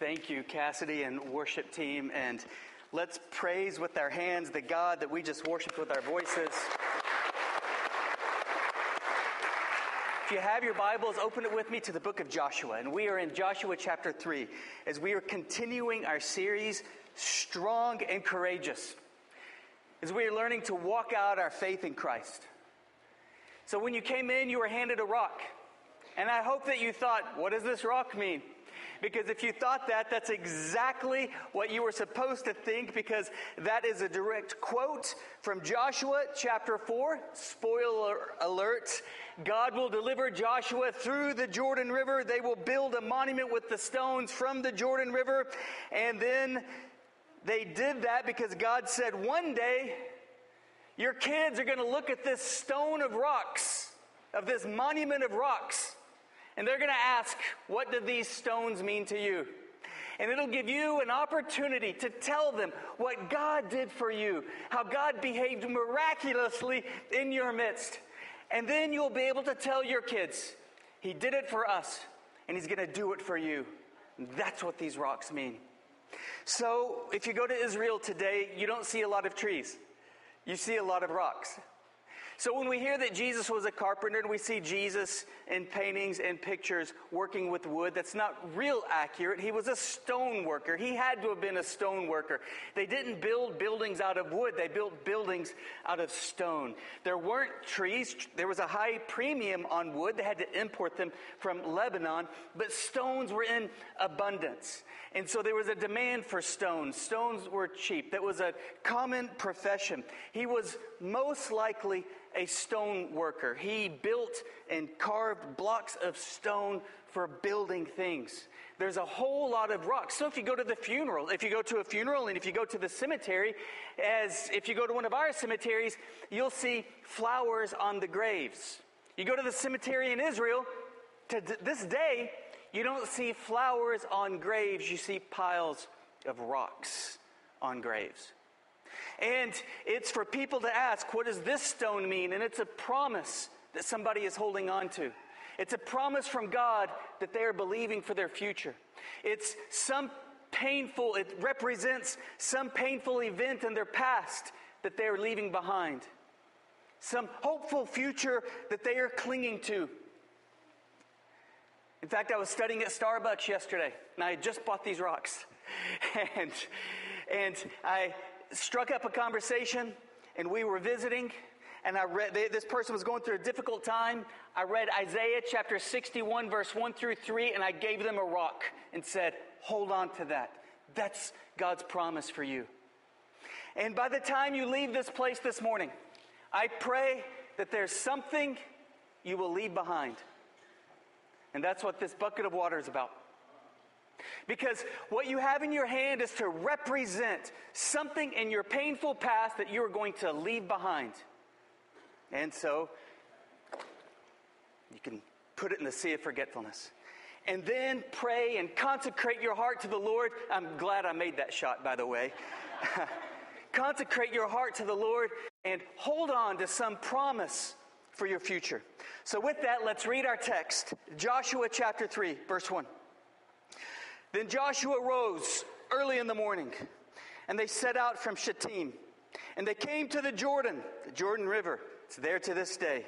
Thank you, Cassidy and worship team. And let's praise with our hands the God that we just worshiped with our voices. If you have your Bibles, open it with me to the book of Joshua. And we are in Joshua chapter 3 as we are continuing our series, Strong and Courageous, as we are learning to walk out our faith in Christ. So when you came in, you were handed a rock. And I hope that you thought, what does this rock mean? Because if you thought that, that's exactly what you were supposed to think, because that is a direct quote from Joshua chapter 4. Spoiler alert, God will deliver Joshua through the Jordan River. They will build a monument with the stones from the Jordan River. And then they did that because God said, one day your kids are going to look at this stone of rocks, of this monument of rocks, and they're going to ask, what do these stones mean to you? And it'll give you an opportunity to tell them what God did for you, how God behaved miraculously in your midst. And then you'll be able to tell your kids, he did it for us, and he's going to do it for you. And that's what these rocks mean. So if you go to Israel today, you don't see a lot of trees. You see a lot of rocks. So when we hear that Jesus was a carpenter and we see Jesus in paintings and pictures working with wood, that's not real accurate. He was a stone worker. He had to have been a stone worker. They didn't build buildings out of wood. They built buildings out of stone. There weren't trees. There was a high premium on wood. They had to import them from Lebanon, but stones were in abundance. And so there was a demand for stones. Stones were cheap. That was a common profession. He was most likely a stone worker. He built and carved blocks of stone for building things. There's a whole lot of rocks. So if you go to the funeral, if you go to a funeral and if you go to the cemetery, as if you go to one of our cemeteries, you'll see flowers on the graves. You go to the cemetery in Israel, to this day, you don't see flowers on graves. You see piles of rocks on graves. And it's for people to ask, what does this stone mean? And it's a promise that somebody is holding on to. It's a promise from God that they are believing for their future. It's some painful, it represents some painful event in their past that they are leaving behind. Some hopeful future that they are clinging to. In fact, I was studying at Starbucks yesterday, and I had just bought these rocks. And I struck up a conversation, and we were visiting, and I read, this person was going through a difficult time. I read Isaiah chapter 61, verse 1 through 3, and I gave them a rock and said, hold on to that. That's God's promise for you. And by the time you leave this place this morning, I pray that there's something you will leave behind. And that's what this bucket of water is about. Because what you have in your hand is to represent something in your painful past that you are going to leave behind. And so, you can put it in the sea of forgetfulness. And then pray and consecrate your heart to the Lord. I'm glad I made that shot, by the way. Consecrate your heart to the Lord and hold on to some promise for your future. So with that, let's read our text. Joshua chapter 3, verse 1. Then Joshua rose early in the morning, and they set out from Shittim. And they came to the Jordan River. It's there to this day.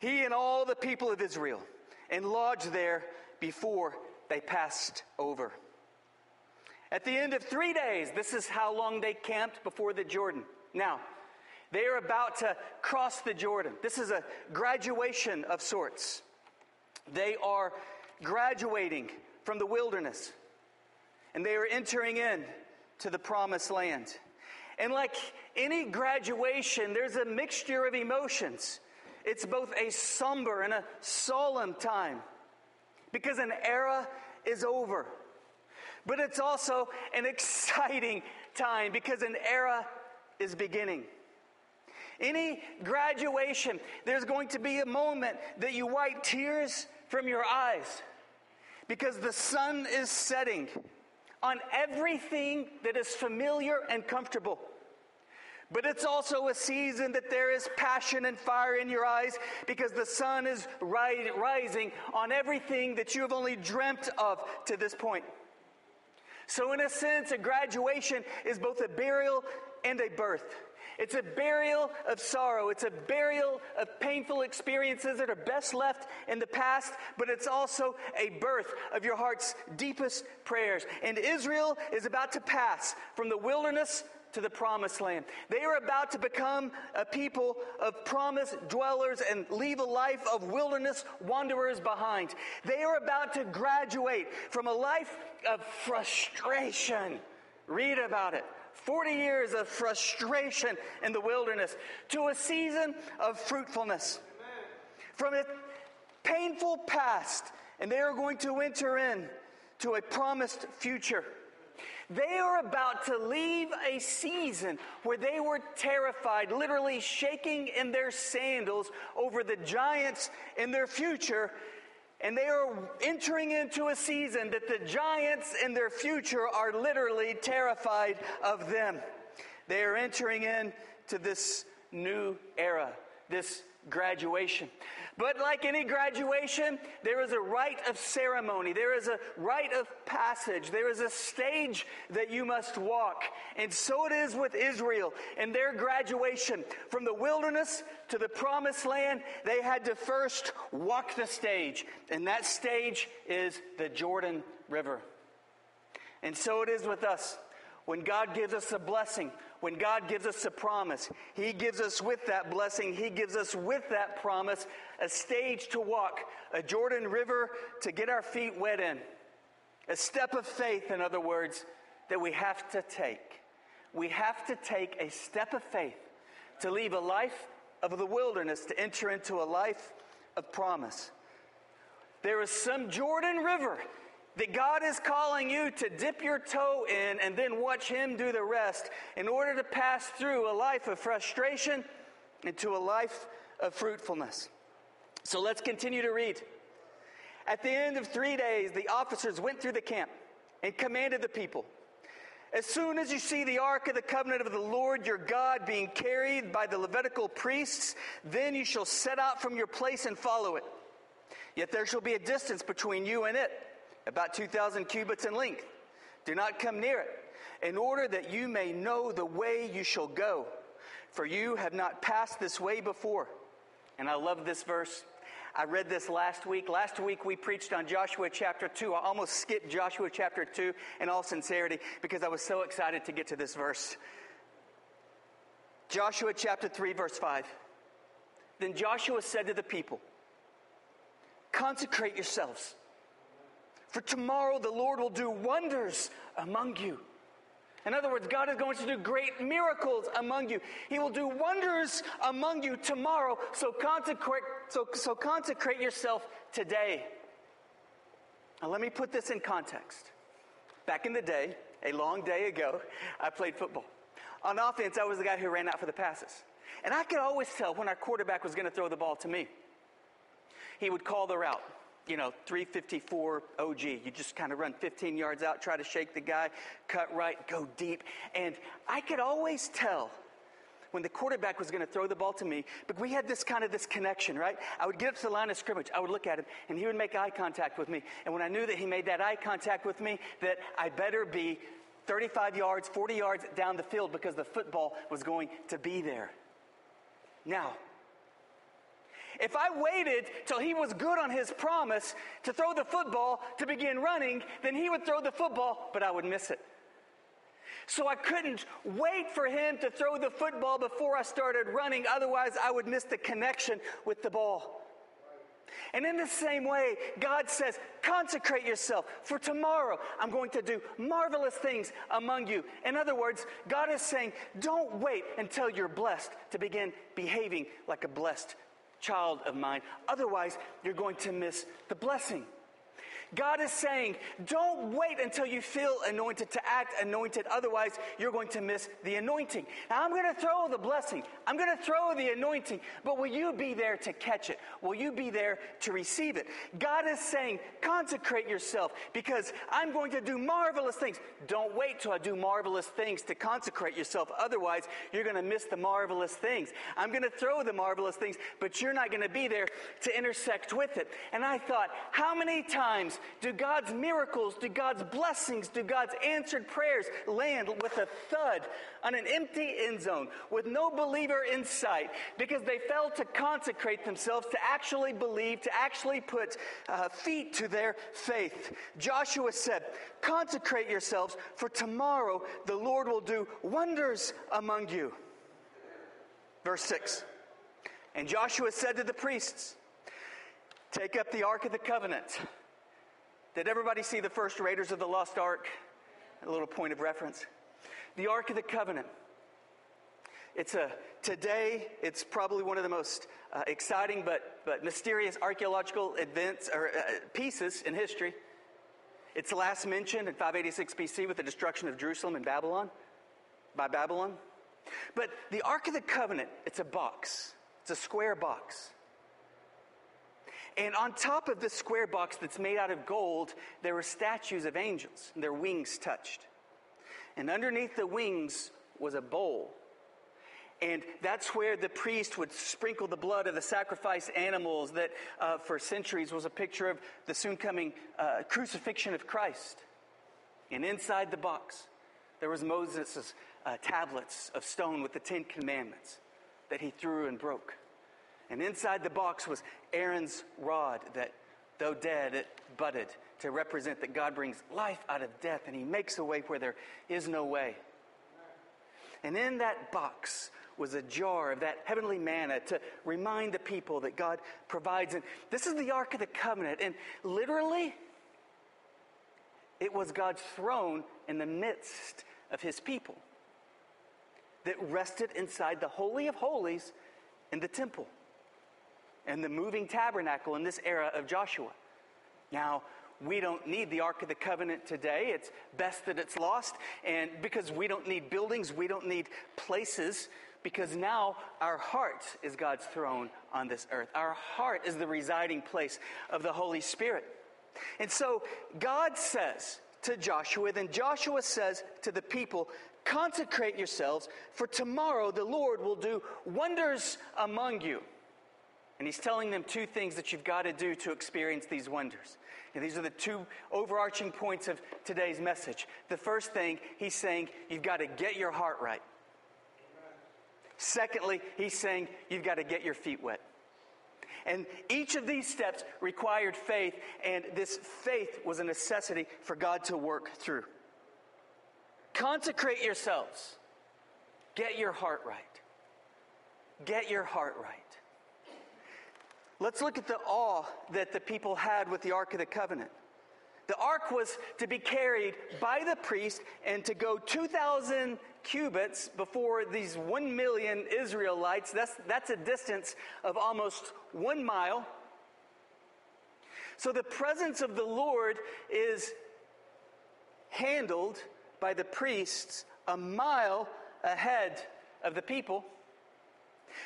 He and all the people of Israel, and lodged there before they passed over. At the end of 3 days, this is how long they camped before the Jordan. Now, they are about to cross the Jordan. This is a graduation of sorts. They are graduating from the wilderness, and they are entering in to the promised land. And like any graduation, there's a mixture of emotions. It's both a somber and a solemn time, because an era is over. But it's also an exciting time, because an era is beginning. Any graduation, there's going to be a moment that you wipe tears from your eyes, because the sun is setting on everything that is familiar and comfortable. But it's also a season that there is passion and fire in your eyes, because the sun is rising on everything that you have only dreamt of to this point. So in a sense, a graduation is both a burial and a birth. It's a burial of sorrow. It's a burial of painful experiences that are best left in the past, but it's also a birth of your heart's deepest prayers. And Israel is about to pass from the wilderness to the promised land. They are about to become a people of promise dwellers and leave a life of wilderness wanderers behind. They are about to graduate from a life of frustration. Read about it. 40 years of frustration in the wilderness to a season of fruitfulness. Amen. From a painful past, and they are going to enter in to a promised future. They are about to leave a season where they were terrified, literally shaking in their sandals over the giants in their future. And they are entering into a season that the giants in their future are literally terrified of them. They are entering into this new era, this graduation. But like any graduation, there is a rite of ceremony. There is a rite of passage. There is a stage that you must walk. And so it is with Israel and their graduation. From the wilderness to the promised land, they had to first walk the stage. And that stage is the Jordan River. And so it is with us. When God gives us a blessing, when God gives us a promise, He gives us with that blessing, He gives us with that promise a stage to walk, a Jordan River to get our feet wet in. A step of faith, in other words, that we have to take. We have to take a step of faith to leave a life of the wilderness to enter into a life of promise. There is some Jordan River that God is calling you to dip your toe in and then watch Him do the rest in order to pass through a life of frustration into a life of fruitfulness. So let's continue to read. At the end of 3 days, the officers went through the camp and commanded the people, "As soon as you see the Ark of the Covenant of the Lord your God being carried by the Levitical priests, then you shall set out from your place and follow it. Yet there shall be a distance between you and it, about 2,000 cubits in length. Do not come near it, in order that you may know the way you shall go, for you have not passed this way before." And I love this verse. I read this last week. Last week we preached on Joshua chapter 2. I almost skipped Joshua chapter 2 in all sincerity because I was so excited to get to this verse. Joshua chapter 3, verse 5. "Then Joshua said to the people, 'Consecrate yourselves, for tomorrow the Lord will do wonders among you.'" In other words, God is going to do great miracles among you. He will do wonders among you tomorrow, so consecrate yourself today. Now let me put this in context. Back in the day, a long day ago, I played football. On offense, I was the guy who ran out for the passes. And I could always tell when our quarterback was going to throw the ball to me. He would call the route. 354 OG. You just kind of run 15 yards out, try to shake the guy, cut right, go deep. And I could always tell when the quarterback was going to throw the ball to me, but we had this connection, right? I would get up to the line of scrimmage. I would look at him, and he would make eye contact with me. And when I knew that he made that eye contact with me, that I better be 35 yards, 40 yards down the field because the football was going to be there. Now, if I waited till he was good on his promise to throw the football to begin running, then he would throw the football, but I would miss it. So I couldn't wait for him to throw the football before I started running. Otherwise, I would miss the connection with the ball. And in the same way, God says, consecrate yourself, for tomorrow I'm going to do marvelous things among you. In other words, God is saying, don't wait until you're blessed to begin behaving like a blessed child of mine. Otherwise, you're going to miss the blessing. God is saying, don't wait until you feel anointed to act anointed. Otherwise, you're going to miss the anointing. Now, I'm going to throw the blessing. I'm going to throw the anointing. But will you be there to catch it? Will you be there to receive it? God is saying, consecrate yourself because I'm going to do marvelous things. Don't wait till I do marvelous things to consecrate yourself. Otherwise, you're going to miss the marvelous things. I'm going to throw the marvelous things, but you're not going to be there to intersect with it. And I thought, how many times to God's miracles, to God's blessings, to God's answered prayers, land with a thud on an empty end zone with no believer in sight because they failed to consecrate themselves, to actually believe, to actually put feet to their faith. Joshua said, consecrate yourselves, for tomorrow the Lord will do wonders among you. Verse 6, and Joshua said to the priests, take up the Ark of the Covenant. Did everybody see the first Raiders of the Lost Ark? A little point of reference. The Ark of the Covenant. Today, it's probably one of the most exciting but mysterious archaeological events or pieces in history. It's last mentioned in 586 BC with the destruction of Jerusalem and Babylon, by Babylon. But the Ark of the Covenant, it's a box. It's a square box. And on top of this square box that's made out of gold, there were statues of angels, and their wings touched. And underneath the wings was a bowl. And that's where the priest would sprinkle the blood of the sacrificed animals that for centuries was a picture of the soon-coming crucifixion of Christ. And inside the box, there was Moses' tablets of stone with the Ten Commandments that he threw and broke. And inside the box was Aaron's rod that, though dead, it budded to represent that God brings life out of death and he makes a way where there is no way. And in that box was a jar of that heavenly manna to remind the people that God provides. And this is the Ark of the Covenant. And literally, it was God's throne in the midst of his people that rested inside the Holy of Holies in the temple and the moving tabernacle in this era of Joshua. Now, we don't need the Ark of the Covenant today. It's best that it's lost, and because we don't need buildings, we don't need places, because now our heart is God's throne on this earth. Our heart is the residing place of the Holy Spirit. And so God says to Joshua, then Joshua says to the people, consecrate yourselves, for tomorrow the Lord will do wonders among you. And he's telling them two things that you've got to do to experience these wonders. And these are the two overarching points of today's message. The first thing, he's saying, you've got to get your heart right. Secondly, he's saying, you've got to get your feet wet. And each of these steps required faith, and this faith was a necessity for God to work through. Consecrate yourselves. Get your heart right. Get your heart right. Let's look at the awe that the people had with the Ark of the Covenant. The Ark was to be carried by the priest and to go 2,000 cubits before these 1 million Israelites. That's a distance of almost 1 mile. So the presence of the Lord is handled by the priests a mile ahead of the people.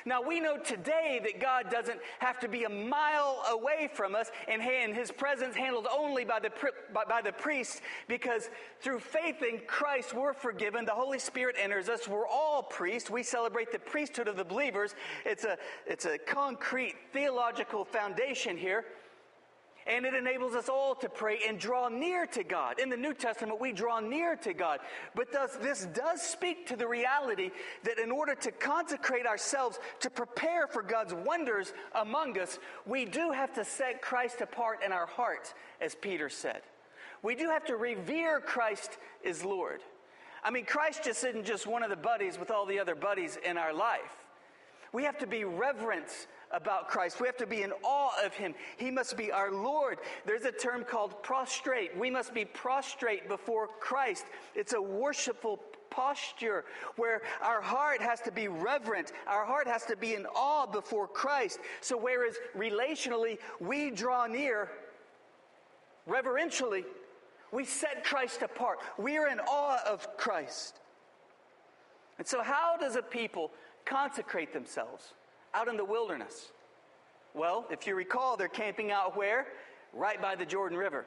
Now, we know today that God doesn't have to be a mile away from us and his presence handled only by the priest, because through faith in Christ, we're forgiven. The Holy Spirit enters us. We're all priests. We celebrate the priesthood of the believers. It's a concrete theological foundation here. And it enables us all to pray and draw near to God. In the New Testament, we draw near to God. But this does speak to the reality that in order to consecrate ourselves, to prepare for God's wonders among us, we do have to set Christ apart in our hearts, as Peter said. We do have to revere Christ as Lord. I mean, Christ just isn't just one of the buddies with all the other buddies in our life. We have to be reverent about Christ. We have to be in awe of him. He must be our Lord. There's a term called prostrate. We must be prostrate before Christ. It's a worshipful posture where our heart has to be reverent. Our heart has to be in awe before Christ. So whereas relationally we draw near, reverentially we set Christ apart. We are in awe of Christ. And so how does a people consecrate themselves out in the wilderness? Well, if you recall, they're camping out where? Right by the Jordan River.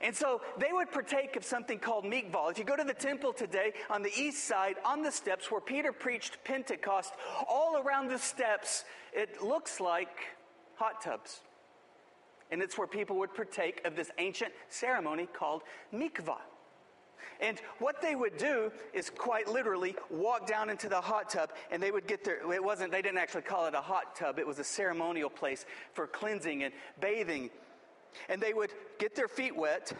And so they would partake of something called mikvah. If you go to the temple today, on the east side, on the steps where Peter preached Pentecost, all around the steps, it looks like hot tubs. And it's where people would partake of this ancient ceremony called mikvah. And what they would do is quite literally walk down into the hot tub, and they would get their, they didn't actually call it a hot tub, it was a ceremonial place for cleansing and bathing. And they would get their feet wet,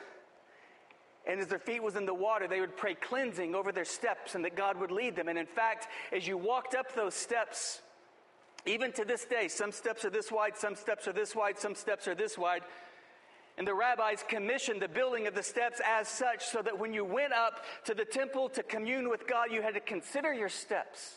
and as their feet was in the water, they would pray cleansing over their steps and that God would lead them. And in fact, as you walked up those steps, even to this day, some steps are this wide, some steps are this wide, some steps are this wide. And the rabbis commissioned the building of the steps as such so that when you went up to the temple to commune with God, you had to consider your steps.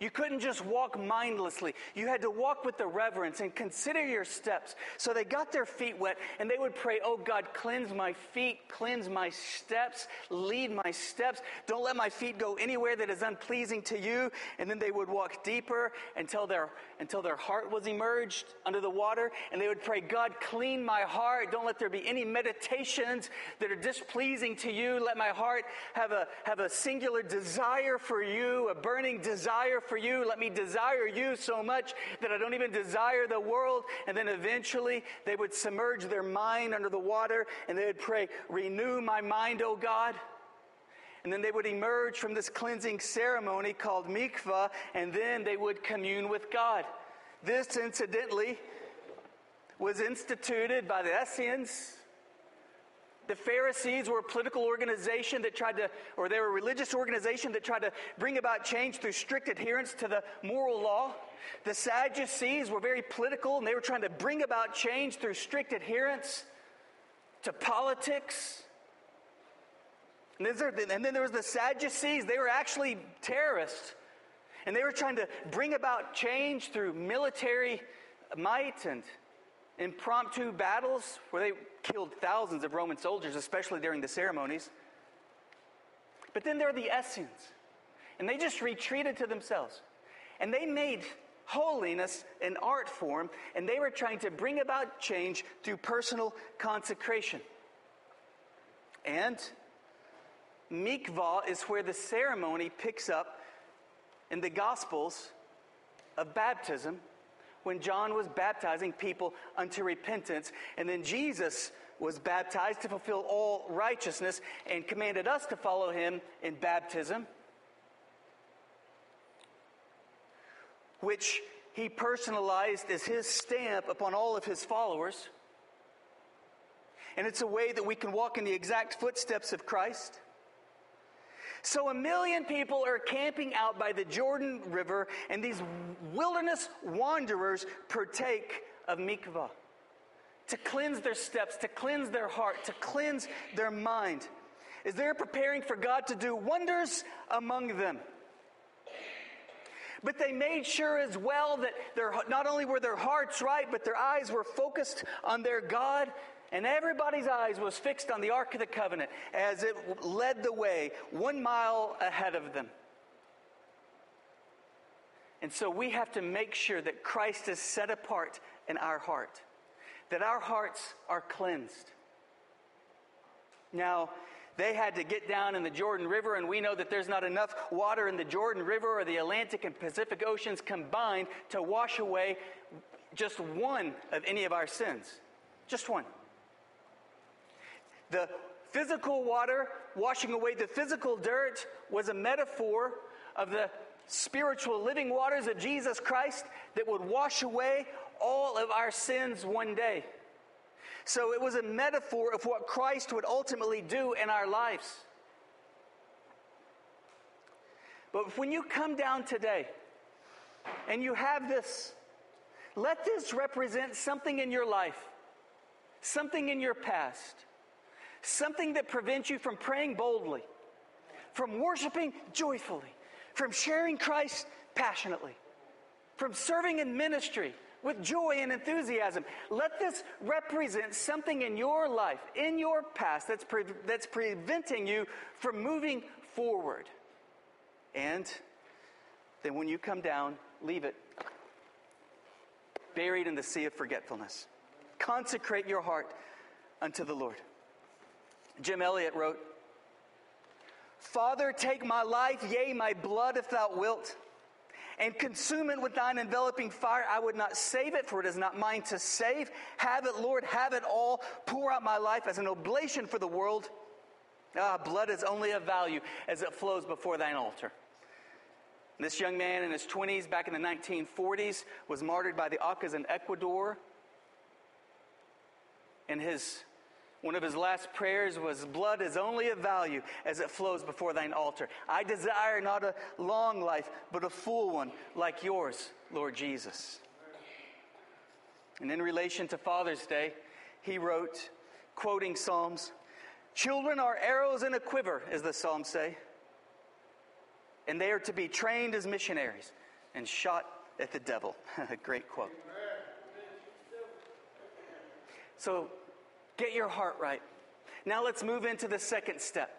You couldn't just walk mindlessly. You had to walk with the reverence and consider your steps. So they got their feet wet and they would pray, "Oh God, cleanse my feet, cleanse my steps, lead my steps. Don't let my feet go anywhere that is unpleasing to you." And then they would walk deeper until their heart was immersed under the water. And they would pray, "God, clean my heart. Don't let there be any meditations that are displeasing to you. Let my heart have a singular desire for you, a burning desire for you. Let me desire you so much that I don't even desire the world." And then eventually they would submerge their mind under the water and they would pray, "Renew my mind, O God." And then they would emerge from this cleansing ceremony called mikvah, and then they would commune with God. This, incidentally, was instituted by the Essenes. The Pharisees were a political organization that they were a religious organization that tried to bring about change through strict adherence to the moral law. The Sadducees were very political, and they were trying to bring about change through strict adherence to politics. And then there was the Sadducees. They were actually terrorists, and they were trying to bring about change through military might and impromptu battles where they killed thousands of Roman soldiers, especially during the ceremonies. But then there are the Essenes, and they just retreated to themselves. And they made holiness an art form, and they were trying to bring about change through personal consecration. And mikvah is where the ceremony picks up in the Gospels of baptism, when John was baptizing people unto repentance. And then Jesus was baptized to fulfill all righteousness and commanded us to follow him in baptism, which he personalized as his stamp upon all of his followers. And it's a way that we can walk in the exact footsteps of Christ. So 1 million people are camping out by the Jordan River, and these wilderness wanderers partake of mikvah to cleanse their steps, to cleanse their heart, to cleanse their mind, as they're preparing for God to do wonders among them. But they made sure as well that not only were their hearts right, but their eyes were focused on their God. And everybody's eyes was fixed on the Ark of the Covenant as it led the way 1 mile ahead of them. And so we have to make sure that Christ is set apart in our heart, that our hearts are cleansed. Now, they had to get down in the Jordan River, and we know that there's not enough water in the Jordan River or the Atlantic and Pacific Oceans combined to wash away just one of any of our sins. Just one. The physical water washing away the physical dirt was a metaphor of the spiritual living waters of Jesus Christ that would wash away all of our sins one day. So it was a metaphor of what Christ would ultimately do in our lives. But when you come down today and you have this, let this represent something in your life, something in your past, something that prevents you from praying boldly, from worshiping joyfully, from sharing Christ passionately, from serving in ministry with joy and enthusiasm. Let this represent something in your life, in your past, that's preventing you from moving forward. And then when you come down, leave it buried in the sea of forgetfulness. Consecrate your heart unto the Lord. Jim Elliot wrote, "Father, take my life, yea, my blood, if thou wilt, and consume it with thine enveloping fire. I would not save it, for it is not mine to save. Have it, Lord, have it all. Pour out my life as an oblation for the world. Ah, blood is only of value as it flows before thine altar. This young man in his 20s, back in the 1940s, was martyred by the Aucas in Ecuador. And one of his last prayers was, blood is only of value as it flows before thine altar. I desire not a long life, but a full one like yours, Lord Jesus. And in relation to Father's Day, he wrote, quoting Psalms, children are arrows in a quiver, as the Psalms say, and they are to be trained as missionaries and shot at the devil. Great quote. So get your heart right. Now let's move into the second step,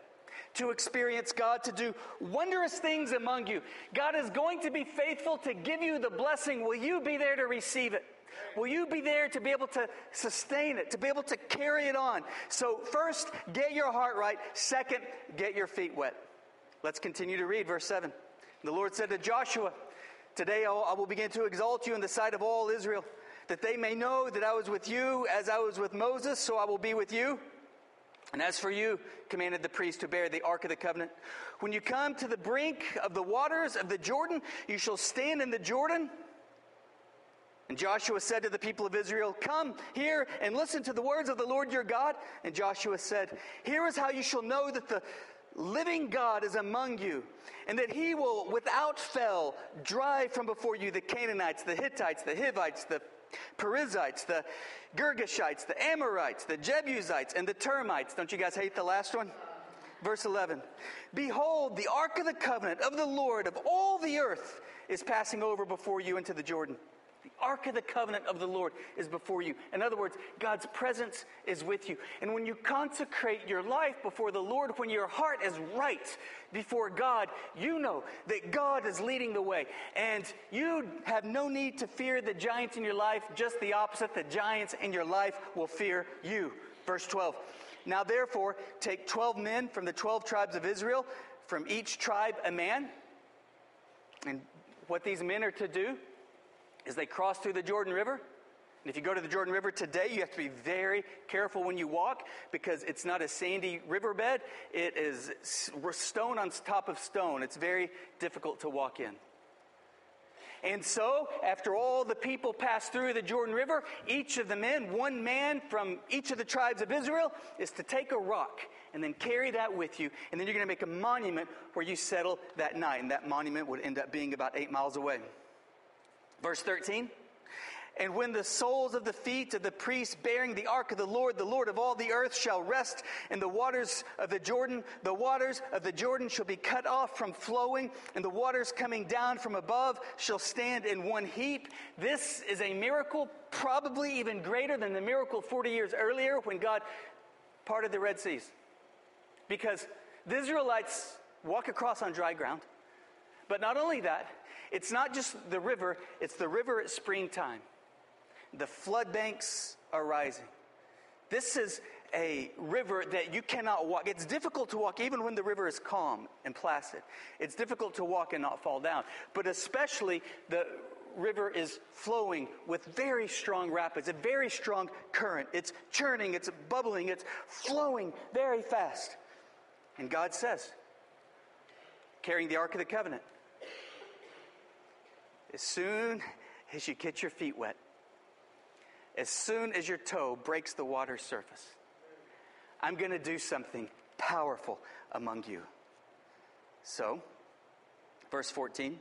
to experience God to do wondrous things among you. God is going to be faithful to give you the blessing. Will you be there to receive it? Will you be there to be able to sustain it, to be able to carry it on? So first, get your heart right. Second, get your feet wet. Let's continue to read verse 7. The Lord said to Joshua, today I will begin to exalt you in the sight of all Israel, that they may know that I was with you as I was with Moses, so I will be with you. And as for you, commanded the priest to bear the Ark of the Covenant, when you come to the brink of the waters of the Jordan, you shall stand in the Jordan. And Joshua said to the people of Israel, come here and listen to the words of the Lord your God. And Joshua said, here is how you shall know that the living God is among you, and that he will without fail drive from before you the Canaanites, the Hittites, the Hivites, the Perizzites, the Girgashites, the Amorites, the Jebusites, and the Termites. Don't you guys hate the last one? Verse 11, behold, the Ark of the Covenant of the Lord of all the earth is passing over before you into the Jordan. The Ark of the Covenant of the Lord is before you. In other words, God's presence is with you. And when you consecrate your life before the Lord, when your heart is right before God, you know that God is leading the way. And you have no need to fear the giants in your life. Just the opposite, the giants in your life will fear you. Verse 12. Now therefore, take 12 men from the 12 tribes of Israel, from each tribe a man. And what these men are to do is they cross through the Jordan River. And if you go to the Jordan River today, you have to be very careful when you walk, because it's not a sandy riverbed. It is stone on top of stone. It's very difficult to walk in. And so, after all the people pass through the Jordan River, each of the men, one man from each of the tribes of Israel, is to take a rock and then carry that with you. And then you're going to make a monument where you settle that night. And that monument would end up being about 8 miles away. Verse 13, and when the soles of the feet of the priests bearing the ark of the Lord of all the earth, shall rest in the waters of the Jordan, the waters of the Jordan shall be cut off from flowing, and the waters coming down from above shall stand in one heap. This is a miracle, probably even greater than the miracle 40 years earlier when God parted the Red Seas. Because the Israelites walk across on dry ground. But not only that, it's not just the river, it's the river at springtime. The flood banks are rising. This is a river that you cannot walk. It's difficult to walk even when the river is calm and placid. It's difficult to walk and not fall down. But especially the river is flowing with very strong rapids, a very strong current. It's churning, it's bubbling, it's flowing very fast. And God says, carrying the Ark of the Covenant, as soon as you get your feet wet, as soon as your toe breaks the water's surface, I'm going to do something powerful among you. So, verse 14.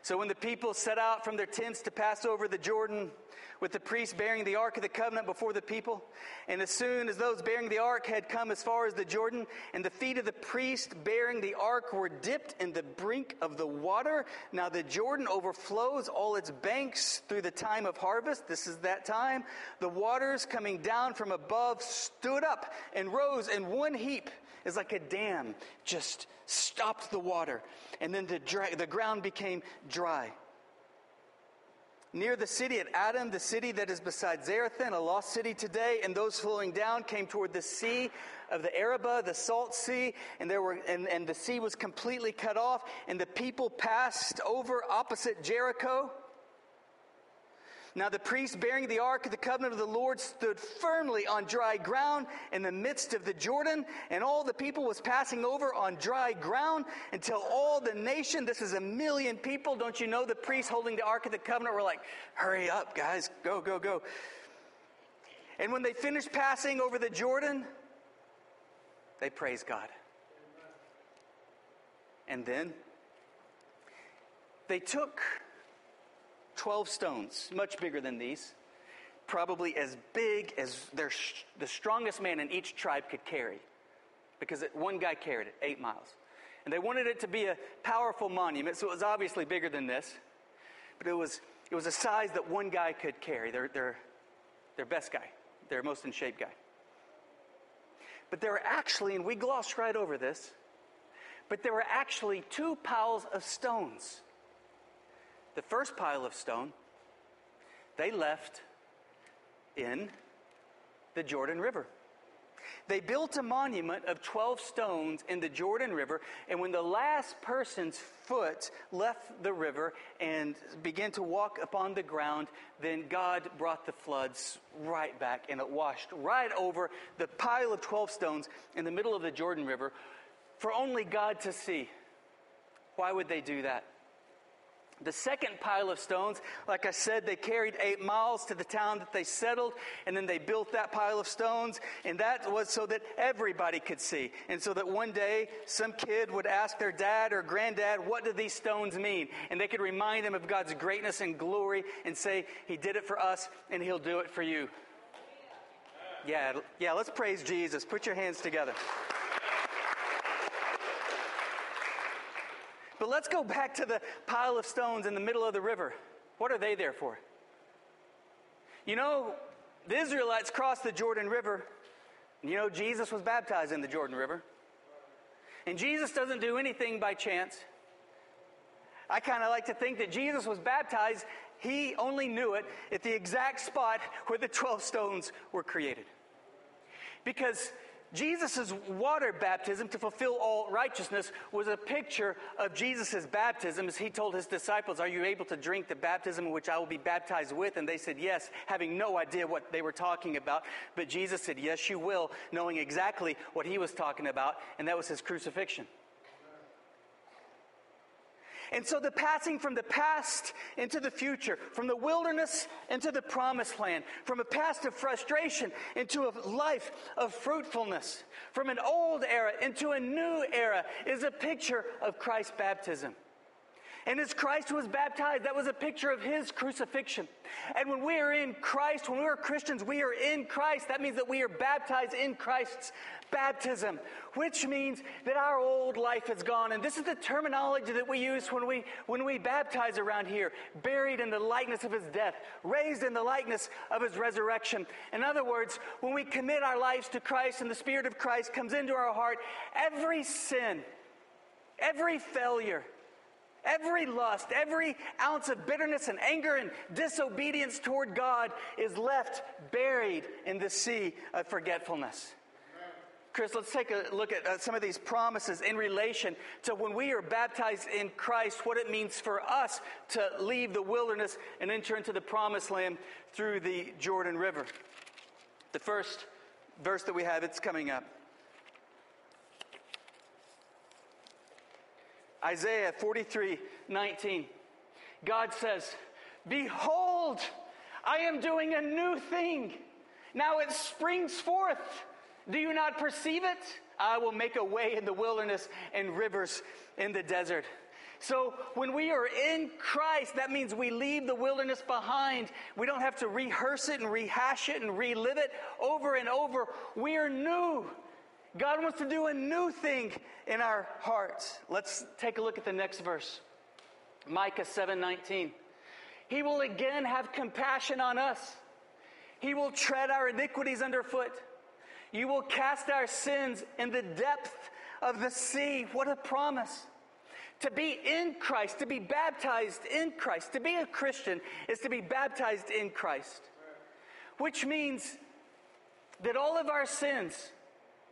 So when the people set out from their tents to pass over the Jordan, with the priests bearing the Ark of the Covenant before the people, and as soon as those bearing the Ark had come as far as the Jordan, and the feet of the priest bearing the Ark were dipped in the brink of the water, now the Jordan overflows all its banks through the time of harvest. This is that time. The waters coming down from above stood up and rose in one heap. It's like a dam just stopped the water, and then the ground became dry. near the city at Adam, the city that is beside Zarethan, a lost city today, and those flowing down came toward the sea of the Arabah, the salt sea, and the sea was completely cut off, and the people passed over opposite Jericho. Now the priest bearing the Ark of the Covenant of the Lord stood firmly on dry ground in the midst of the Jordan, and all the people was passing over on dry ground until all the nation, this is 1,000,000 people, don't you know the priests holding the Ark of the Covenant were like, hurry up guys, go, go, go. And when they finished passing over the Jordan, they praised God. And then they took 12 stones, much bigger than these, probably as big as the strongest man in each tribe could carry, because one guy carried it 8 miles. And they wanted it to be a powerful monument, so it was obviously bigger than this, but it was a size that one guy could carry, their best guy, their most in shape guy. But there were actually, and we glossed right over this, but there were actually 2 piles of stones. The first pile of stone, they left in the Jordan River. They built a monument of 12 stones in the Jordan River, and when the last person's foot left the river and began to walk upon the ground, then God brought the floods right back, and it washed right over the pile of 12 stones in the middle of the Jordan River for only God to see. Why would they do that? The second pile of stones, like I said, they carried 8 miles to the town that they settled, and then they built that pile of stones, and that was so that everybody could see, and so that one day some kid would ask their dad or granddad, what do these stones mean? And they could remind him of God's greatness and glory and say, he did it for us, and he'll do it for you. Yeah, let's praise Jesus. Put your hands together. But let's go back to the pile of stones in the middle of the river. What are they there for? You know, the Israelites crossed the Jordan River. You know, Jesus was baptized in the Jordan River. And Jesus doesn't do anything by chance. I kind of like to think that Jesus was baptized. He only knew it at the exact spot where the 12 stones were created. Because Jesus' water baptism to fulfill all righteousness was a picture of Jesus' baptism, as he told his disciples, are you able to drink the baptism in which I will be baptized with? And they said yes, having no idea what they were talking about. But Jesus said, yes, you will, knowing exactly what he was talking about, and that was his crucifixion. And so the passing from the past into the future, from the wilderness into the promised land, from a past of frustration into a life of fruitfulness, from an old era into a new era, is a picture of Christ's baptism. And as Christ was baptized, that was a picture of his crucifixion. And when we are in Christ, when we are Christians, we are in Christ. That means that we are baptized in Christ's baptism, which means that our old life is gone. And this is the terminology that we use when we baptize around here. Buried in the likeness of his death, raised in the likeness of his resurrection. In other words, when we commit our lives to Christ and the Spirit of Christ comes into our heart, every sin, every failure, every lust, every ounce of bitterness and anger and disobedience toward God is left buried in the sea of forgetfulness. Chris, let's take a look at some of these promises in relation to when we are baptized in Christ, what it means for us to leave the wilderness and enter into the promised land through the Jordan River. The first verse that we have, it's coming up. Isaiah 43:19. God says, behold, I am doing a new thing. Now it springs forth. Do you not perceive it? I will make a way in the wilderness and rivers in the desert. So when we are in Christ, that means we leave the wilderness behind. We don't have to rehearse it and rehash it and relive it over and over. We are new. God wants to do a new thing in our hearts. Let's take a look at the next verse. Micah 7:19. He will again have compassion on us. He will tread our iniquities underfoot. You will cast our sins in the depth of the sea. What a promise. To be in Christ, to be baptized in Christ, to be a Christian is to be baptized in Christ. Which means that all of our sins,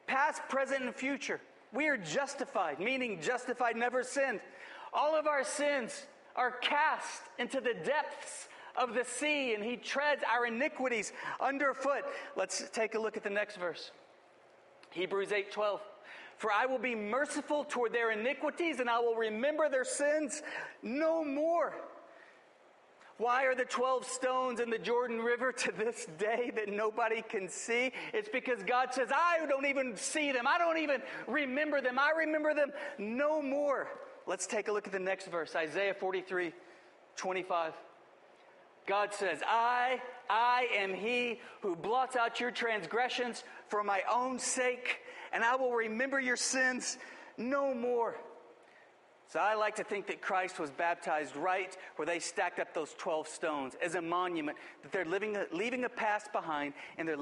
past, present, and future, we are justified, meaning justified, never sinned. All of our sins are cast into the depths of the sea, and he treads our iniquities underfoot. Let's take a look at the next verse. Hebrews 8:12. For I will be merciful toward their iniquities, and I will remember their sins no more. Why are the 12 stones in the Jordan River to this day that nobody can see? It's because God says, I don't even see them. I don't even remember them. I remember them no more. Let's take a look at the next verse, Isaiah 43:25. God says, I am he who blots out your transgressions for my own sake, and I will remember your sins no more. So I like to think that Christ was baptized right where they stacked up those 12 stones as a monument that they're leaving a past behind, and they're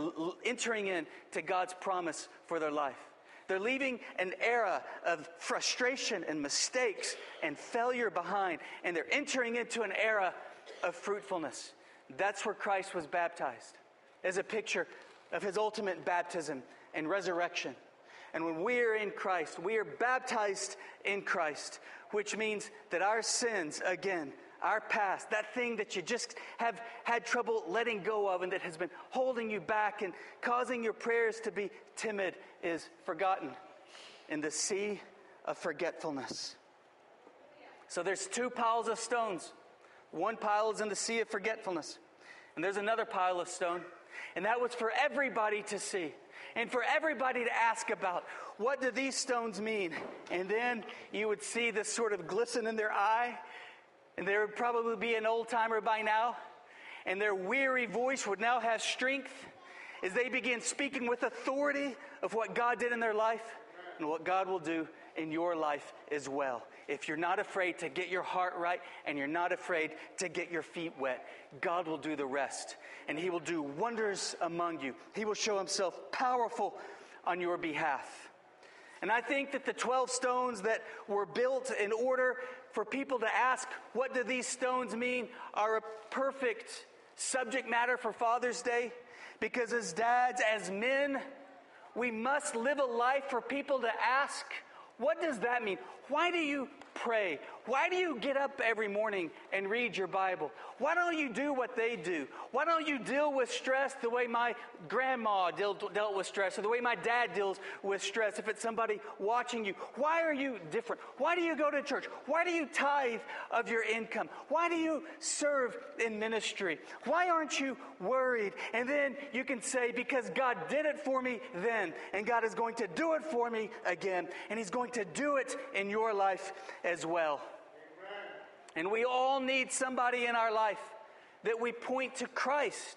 entering into God's promise for their life. They're leaving an era of frustration and mistakes and failure behind, and they're entering into an era of fruitfulness. That's where Christ was baptized, as a picture of his ultimate baptism and resurrection. And when we are in Christ, we are baptized in Christ, which means that our sins, again, our past, that thing that you just have had trouble letting go of and that has been holding you back and causing your prayers to be timid, is forgotten in the sea of forgetfulness. So there's two piles of stones. One pile is in the sea of forgetfulness, and there's another pile of stone. And that was for everybody to see and for everybody to ask about. What do these stones mean? And then you would see this sort of glisten in their eye, and there would probably be an old timer by now, and their weary voice would now have strength as they begin speaking with authority of what God did in their life and what God will do in your life as well. If you're not afraid to get your heart right and you're not afraid to get your feet wet, God will do the rest. And he will do wonders among you. He will show himself powerful on your behalf. And I think that the 12 stones that were built in order for people to ask, what do these stones mean, are a perfect subject matter for Father's Day. Because as dads, as men, we must live a life for people to ask, what does that mean? Why do you pray? Why do you get up every morning and read your Bible? Why don't you do what they do? Why don't you deal with stress the way my grandma dealt with stress, or the way my dad deals with stress if it's somebody watching you? Why are you different? Why do you go to church? Why do you tithe of your income? Why do you serve in ministry? Why aren't you worried? And then you can say, because God did it for me then, and God is going to do it for me again, and he's going to do it in your life as well. Amen. And we all need somebody in our life that we point to Christ.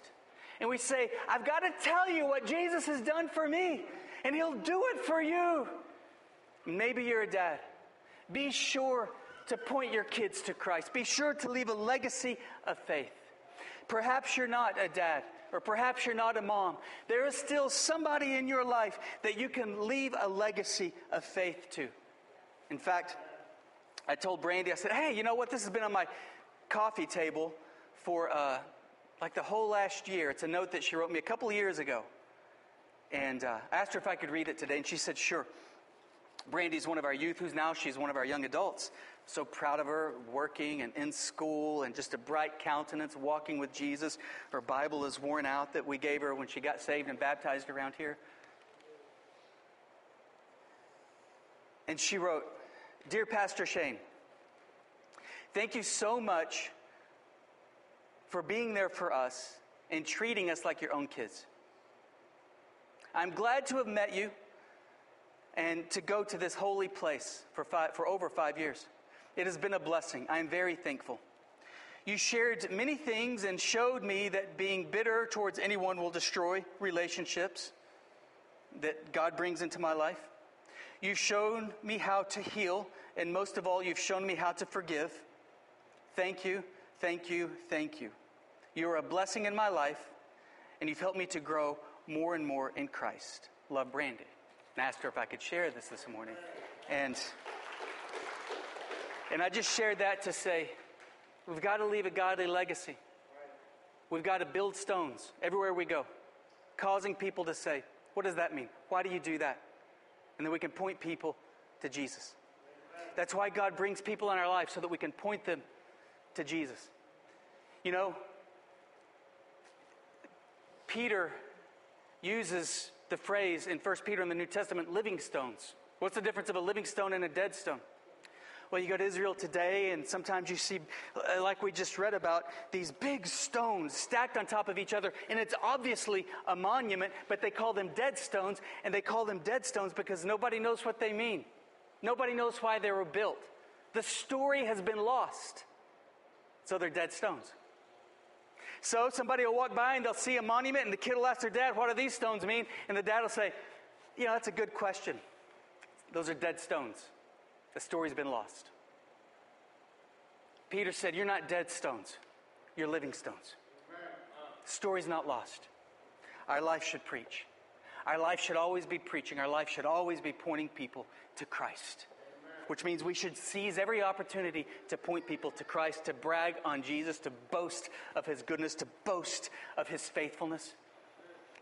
And we say, I've got to tell you what Jesus has done for me, and he'll do it for you. Maybe you're a dad. Be sure to point your kids to Christ. Be sure to leave a legacy of faith. Perhaps you're not a dad, or perhaps you're not a mom. There is still somebody in your life that you can leave a legacy of faith to. In fact, I told Brandy, I said, hey, you know what? This has been on my coffee table for like the whole last year. It's a note that she wrote me a couple of years ago. And I asked her if I could read it today, and she said, sure. Brandy's one of our youth, she's one of our young adults. So proud of her, working and in school and just a bright countenance, walking with Jesus. Her Bible is worn out that we gave her when she got saved and baptized around here. And she wrote, Dear Pastor Shane, thank you so much for being there for us and treating us like your own kids. I'm glad to have met you and to go to this holy place for over 5 years. It has been a blessing. I am very thankful. You shared many things and showed me that being bitter towards anyone will destroy relationships that God brings into my life. You've shown me how to heal, and most of all, you've shown me how to forgive. Thank you, thank you, thank you. You're a blessing in my life, and you've helped me to grow more and more in Christ. Love, Brandy. And I asked her if I could share this morning. And And I just shared that to say, we've got to leave a godly legacy. We've got to build stones everywhere we go, causing people to say, what does that mean? Why do you do that? And then we can point people to Jesus. That's why God brings people in our life, so that we can point them to Jesus. You know, Peter uses the phrase in 1 Peter in the New Testament, living stones. What's the difference of a living stone and a dead stone? Well, you go to Israel today, and sometimes you see, like we just read about, these big stones stacked on top of each other, and it's obviously a monument, but they call them dead stones, and they call them dead stones because nobody knows what they mean. Nobody knows why they were built. The story has been lost, so they're dead stones. So somebody will walk by, and they'll see a monument, and the kid will ask their dad, what do these stones mean? And the dad will say, you know, that's a good question. Those are dead stones. The story's been lost. Peter said, you're not dead stones. You're living stones. The story's not lost. Our life should preach. Our life should always be preaching. Our life should always be pointing people to Christ. Which means we should seize every opportunity to point people to Christ, to brag on Jesus, to boast of his goodness, to boast of his faithfulness.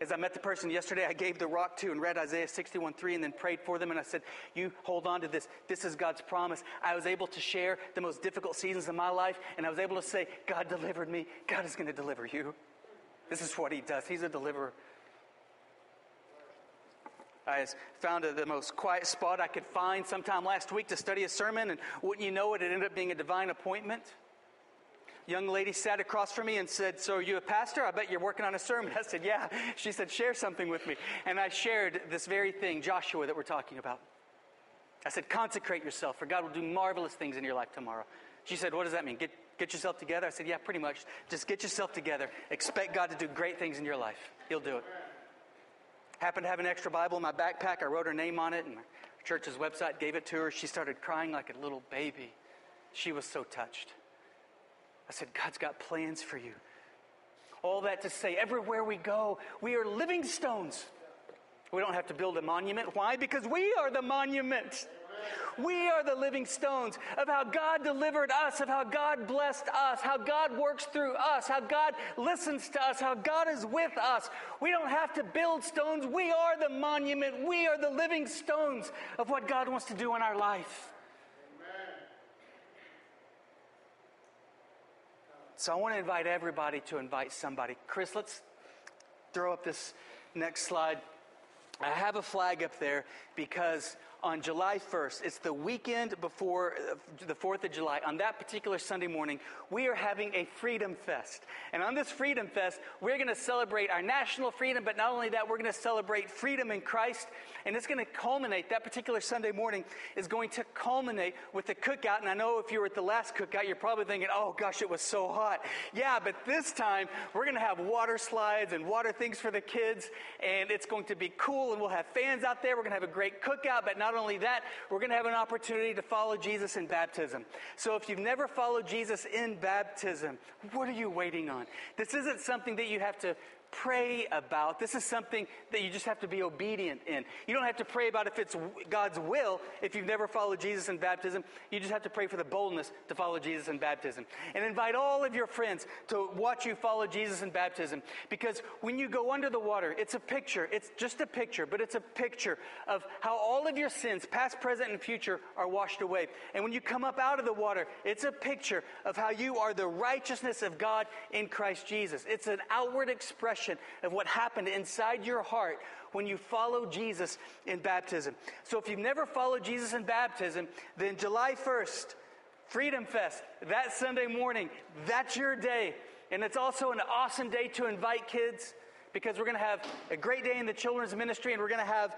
As I met the person yesterday, I gave the rock to and read Isaiah 61:3 and then prayed for them. And I said, you hold on to this. This is God's promise. I was able to share the most difficult seasons of my life. And I was able to say, God delivered me. God is going to deliver you. This is what he does. He's a deliverer. I found the most quiet spot I could find sometime last week to study a sermon. And wouldn't you know it, it ended up being a divine appointment. Young lady sat across from me and said, so are you a pastor? I bet you're working on a sermon. I said, yeah. She said, share something with me. And I shared this very thing, Joshua, that we're talking about. I said, consecrate yourself, for God will do marvelous things in your life tomorrow. She said, what does that mean? Get yourself together? I said, yeah, pretty much. Just get yourself together. Expect God to do great things in your life. He'll do it. Happened to have an extra Bible in my backpack. I wrote her name on it, and our church's website gave it to her. She started crying like a little baby. She was so touched. I said, God's got plans for you. All that to say, everywhere we go, we are living stones. We don't have to build a monument. Why? Because we are the monument. We are the living stones of how God delivered us, of how God blessed us, how God works through us, how God listens to us, how God is with us. We don't have to build stones. We are the monument. We are the living stones of what God wants to do in our life. So I want to invite everybody to invite somebody. Chris, let's throw up this next slide. I have a flag up there because on July 1st, it's the weekend before the 4th of July. On that particular Sunday morning, we are having a Freedom Fest. And on this Freedom Fest, we're going to celebrate our national freedom, but not only that, we're going to celebrate freedom in Christ. And it's going to culminate, that particular Sunday morning is going to culminate with the cookout. And I know if you were at the last cookout, you're probably thinking, oh gosh, it was so hot. Yeah, but this time, we're going to have water slides and water things for the kids. And it's going to be cool, and we'll have fans out there. We're going to have a great cookout, but not only that, we're going to have an opportunity to follow Jesus in baptism. So if you've never followed Jesus in baptism, what are you waiting on? This isn't something that you have to pray about. This is something that you just have to be obedient in. You don't have to pray about if it's God's will if you've never followed Jesus in baptism. You just have to pray for the boldness to follow Jesus in baptism. And invite all of your friends to watch you follow Jesus in baptism. Because when you go under the water, it's a picture. It's just a picture, but it's a picture of how all of your sins, past, present, and future, are washed away. And when you come up out of the water, it's a picture of how you are the righteousness of God in Christ Jesus. It's an outward expression of what happened inside your heart when you follow Jesus in baptism. So if you've never followed Jesus in baptism, then July 1st, Freedom Fest, that Sunday morning, that's your day. And it's also an awesome day to invite kids, because we're going to have a great day in the children's ministry, and we're going to have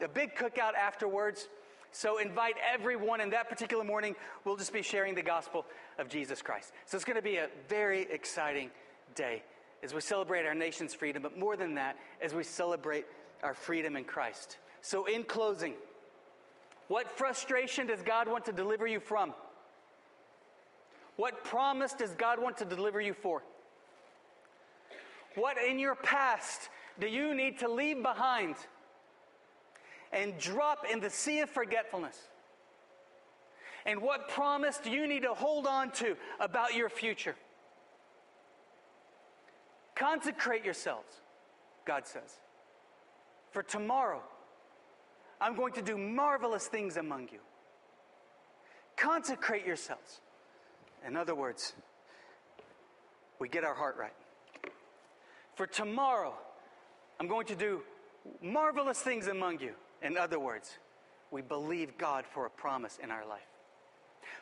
a big cookout afterwards. So invite everyone, and that particular morning, we'll just be sharing the gospel of Jesus Christ. So it's going to be a very exciting day as we celebrate our nation's freedom, but more than that, as we celebrate our freedom in Christ. So in closing, what frustration does God want to deliver you from? What promise does God want to deliver you for? What in your past do you need to leave behind and drop in the sea of forgetfulness? And what promise do you need to hold on to about your future? Consecrate yourselves, God says. For tomorrow, I'm going to do marvelous things among you. Consecrate yourselves. In other words, we get our heart right. For tomorrow, I'm going to do marvelous things among you. In other words, we believe God for a promise in our life.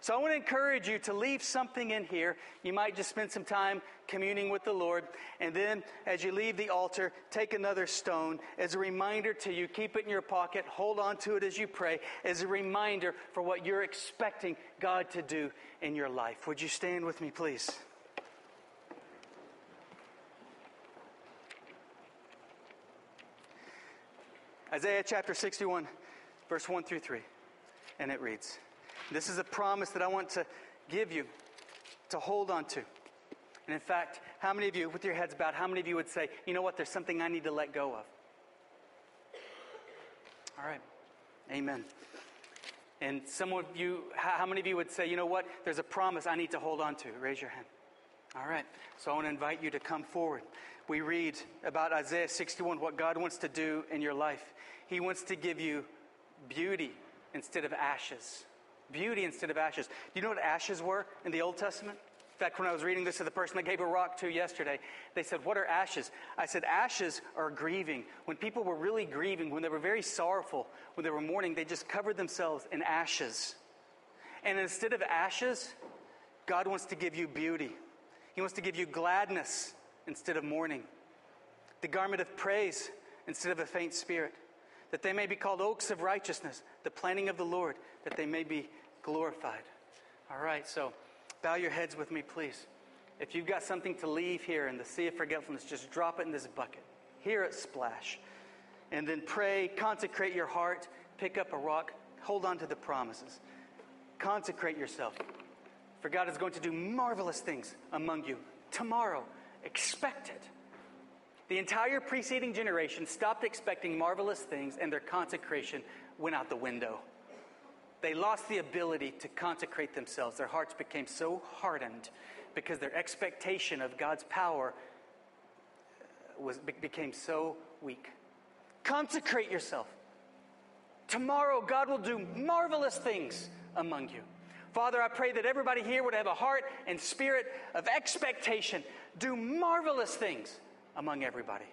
So I want to encourage you to leave something in here. You might just spend some time communing with the Lord. And then as you leave the altar, take another stone as a reminder to you. Keep it in your pocket. Hold on to it as you pray, as a reminder for what you're expecting God to do in your life. Would you stand with me, please? Isaiah chapter 61, verse 1 through 3. And it reads, this is a promise that I want to give you to hold on to. And in fact, how many of you, with your heads bowed, how many of you would say, you know what, there's something I need to let go of? All right. Amen. And some of you, how many of you would say, you know what, there's a promise I need to hold on to? Raise your hand. All right. So I want to invite you to come forward. We read about Isaiah 61, what God wants to do in your life. He wants to give you beauty instead of ashes. Beauty instead of ashes. Do you know what ashes were in the Old Testament? In fact, when I was reading this to the person I gave a rock to yesterday, they said, what are ashes? I said, ashes are grieving. When people were really grieving, when they were very sorrowful, when they were mourning, they just covered themselves in ashes. And instead of ashes, God wants to give you beauty. He wants to give you gladness instead of mourning. The garment of praise instead of a faint spirit. That they may be called oaks of righteousness, the planting of the Lord, that they may be glorified. All right, so bow your heads with me, please. If you've got something to leave here in the sea of forgetfulness, just drop it in this bucket. Hear it splash. And then pray, consecrate your heart, pick up a rock, hold on to the promises. Consecrate yourself. For God is going to do marvelous things among you tomorrow. Expect it. The entire preceding generation stopped expecting marvelous things, and their consecration went out the window. They lost the ability to consecrate themselves. Their hearts became so hardened because their expectation of God's power became so weak. Consecrate yourself. Tomorrow, God will do marvelous things among you. Father, I pray that everybody here would have a heart and spirit of expectation. Do marvelous things among everybody.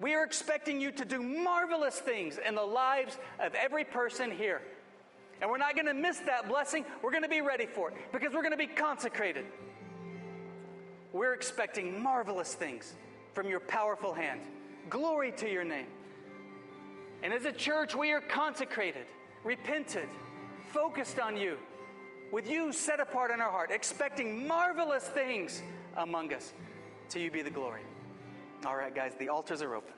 We are expecting you to do marvelous things in the lives of every person here. And we're not going to miss that blessing. We're going to be ready for it because we're going to be consecrated. We're expecting marvelous things from your powerful hand. Glory to your name. And as a church, we are consecrated, repented, focused on you, with you set apart in our heart, expecting marvelous things among us. To you be the glory. All right, guys, the altars are open.